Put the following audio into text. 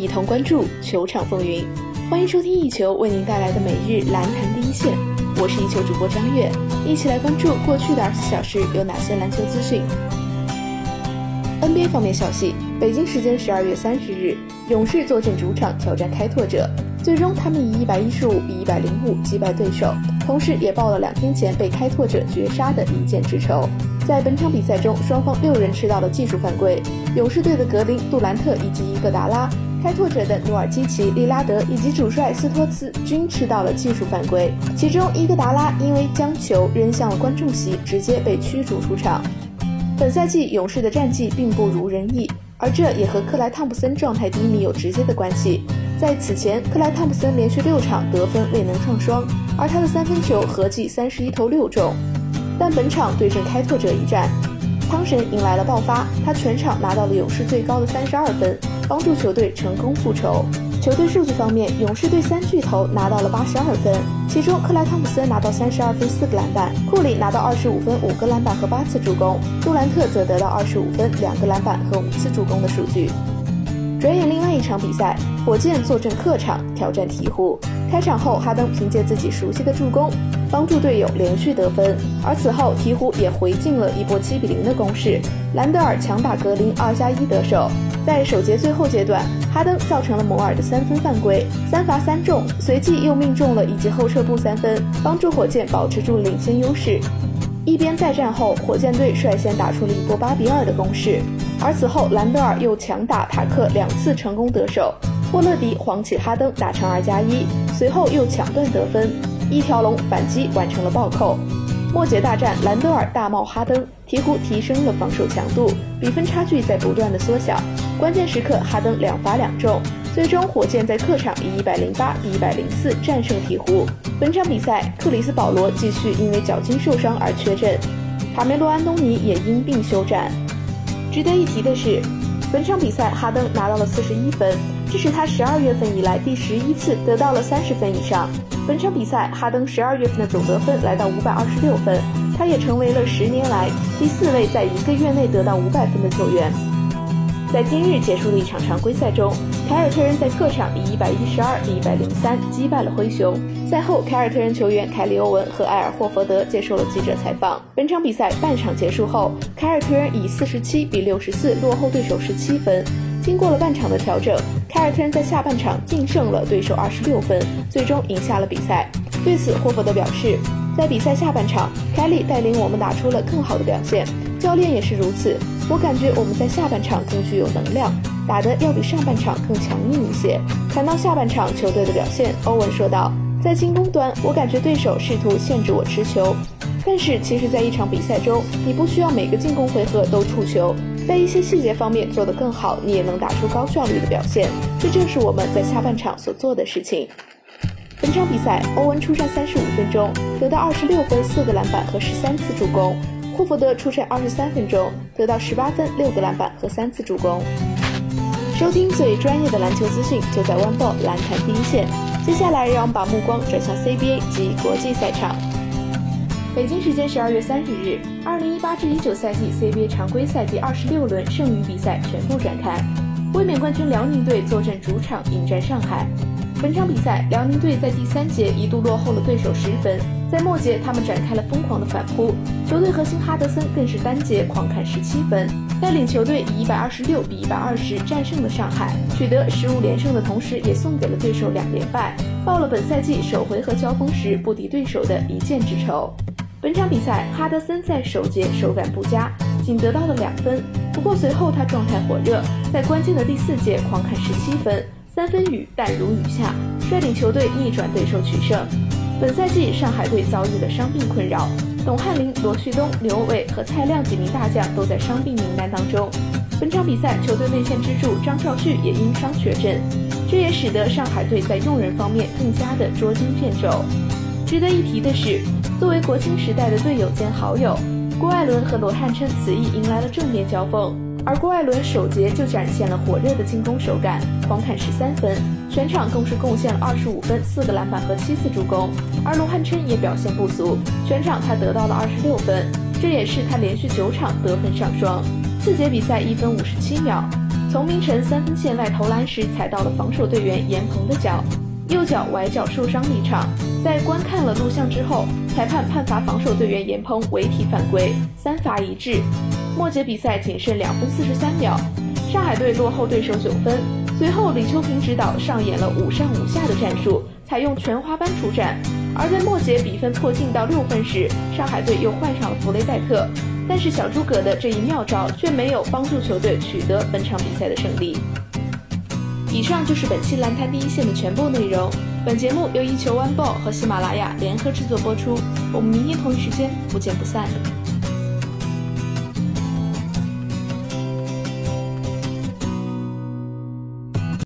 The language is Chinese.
一同关注球场风云。欢迎收听一球为您带来的每日篮坛第一线，我是一球主播张悦，一起来关注过去的24小时有哪些篮球资讯。NBA 方面消息，北京时间12月30日，勇士坐镇主场挑战开拓者，最终他们以115-105击败对手，同时也报了2天前被开拓者绝杀的一箭之仇。在本场比赛中，双方6人吃到了技术犯规，勇士队的格林、杜兰特以及伊戈达拉，开拓者的努尔基奇、利拉德以及主帅斯托茨均吃到了技术犯规，其中伊戈达拉因为将球扔向了观众席，直接被驱逐出场。本赛季勇士的战绩并不如人意，而这也和克莱·汤普森状态低迷有直接的关系。在此前，克莱·汤普森连续6场得分未能上双，而他的3分球合计31投6中。但本场对阵开拓者一战，汤神迎来了爆发，他全场拿到了勇士最高的32分，帮助球队成功复仇。球队数据方面，勇士队3巨头拿到了82分，其中克莱·汤普森拿到32分4个篮板，库里拿到25分5个篮板和8次助攻，杜兰特则得到25分2个篮板和5次助攻的数据。转眼另外一场比赛，火箭坐镇客场挑战鹈鹕，开场后哈登凭借自己熟悉的助攻帮助队友连续得分，而此后鹈鹕也回敬了一波7-0的攻势，兰德尔强打格林2+1得手。在首节最后阶段，哈登造成了摩尔的3分犯规，3罚3中，随即又命中了以及后撤步3分，帮助火箭保持住领先优势。一边再战后，火箭队率先打出了一波8-2的攻势，而此后兰德尔又强打塔克2次成功得手，霍勒迪晃起哈登打成2+1，随后又抢断得分，一条龙反击完成了暴扣。末节大战，兰德尔大帽哈登，鹈鹕提升了防守强度，比分差距在不断的缩小。关键时刻哈登2罚2中，最终火箭在客场以108-104战胜鹈鹕。本场比赛，克里斯保罗继续因为脚筋受伤而缺阵，卡梅洛安东尼也因病休战。值得一提的是，本场比赛哈登拿到了41分，这是他12月份以来第11次得到了30分以上。本场比赛哈登12月份的总得分来到526分，他也成为了10年来第4位在1个月内得到500分的球员。在今日结束的一场常规赛中，凯尔特人在客场以112-103击败了灰熊。赛后，凯尔特人球员凯里·欧文和埃尔霍佛德接受了记者采访。本场比赛半场结束后，凯尔特人以47-64落后对手17分。经过了半场的调整，凯尔特人在下半场净胜了对手26分，最终赢下了比赛。对此，霍佛德表示，在比赛下半场，凯里带领我们打出了更好的表现，教练也是如此。我感觉我们在下半场更具有能量，打得要比上半场更强硬一些。谈到下半场球队的表现，欧文说道，在进攻端，我感觉对手试图限制我持球，但是其实在一场比赛中，你不需要每个进攻回合都触球，在一些细节方面做得更好，你也能打出高效率的表现，这正是我们在下半场所做的事情。本场比赛，欧文出战35分钟，得到26分4个篮板和13次助攻；霍福德出战23分钟，得到18分6个篮板和3次助攻。收听最专业的篮球资讯，就在湾报篮坛第一线。接下来，让我们把目光转向 CBA 及国际赛场。北京时间12月30日，2018-19赛季 CBA 常规赛第26轮剩余比赛全部展开，卫冕冠军辽宁队坐镇主场迎战上海。本场比赛，辽宁队在第3节一度落后了对手10分，在末节他们展开了疯狂的反扑，球队核心哈德森更是单节狂砍17分，带领球队以126-120战胜了上海，取得15连胜的同时，也送给了对手2连败，报了本赛季首回合交锋时不敌对手的一箭之仇。本场比赛，哈德森在首节手感不佳，仅得到了2分，不过随后他状态火热，在关键的第4节狂砍17分。3分雨弹如雨下，率领球队逆转对手取胜。本赛季上海队遭遇了伤病困扰，董翰林、罗旭东、刘伟和蔡亮几名大将都在伤病名单当中。本场比赛，球队内线支柱张兆旭也因伤缺阵，这也使得上海队在用人方面更加的捉襟见肘。值得一提的是，作为国青时代的队友兼好友，郭艾伦和罗汉琛此役迎来了正面交锋。而郭艾伦首节就展现了火热的进攻手感，狂砍13分，全场更是贡献了25分、4个篮板和7次助攻。而罗汉琛也表现不俗，全场他得到了26分，这也是他连续9场得分上双。4节比赛1分57秒，从明晨三分线外投篮时踩到了防守队员严鹏的脚，右脚崴脚受伤离场。在观看了录像之后，裁判判罚防守队员严鹏违体犯规，3罚一掷。末节比赛仅剩2分43秒，上海队落后对手9分。随后，李秋平指导上演了5上5下的战术，采用全花班出战。而在末节比分迫近到6分时，上海队又换上了弗雷戴特，但是小诸葛的这一妙招却没有帮助球队取得本场比赛的胜利。以上就是本期篮坛第一线的全部内容。本节目由一球晚报和喜马拉雅联合制作播出。我们明天同一时间不见不散。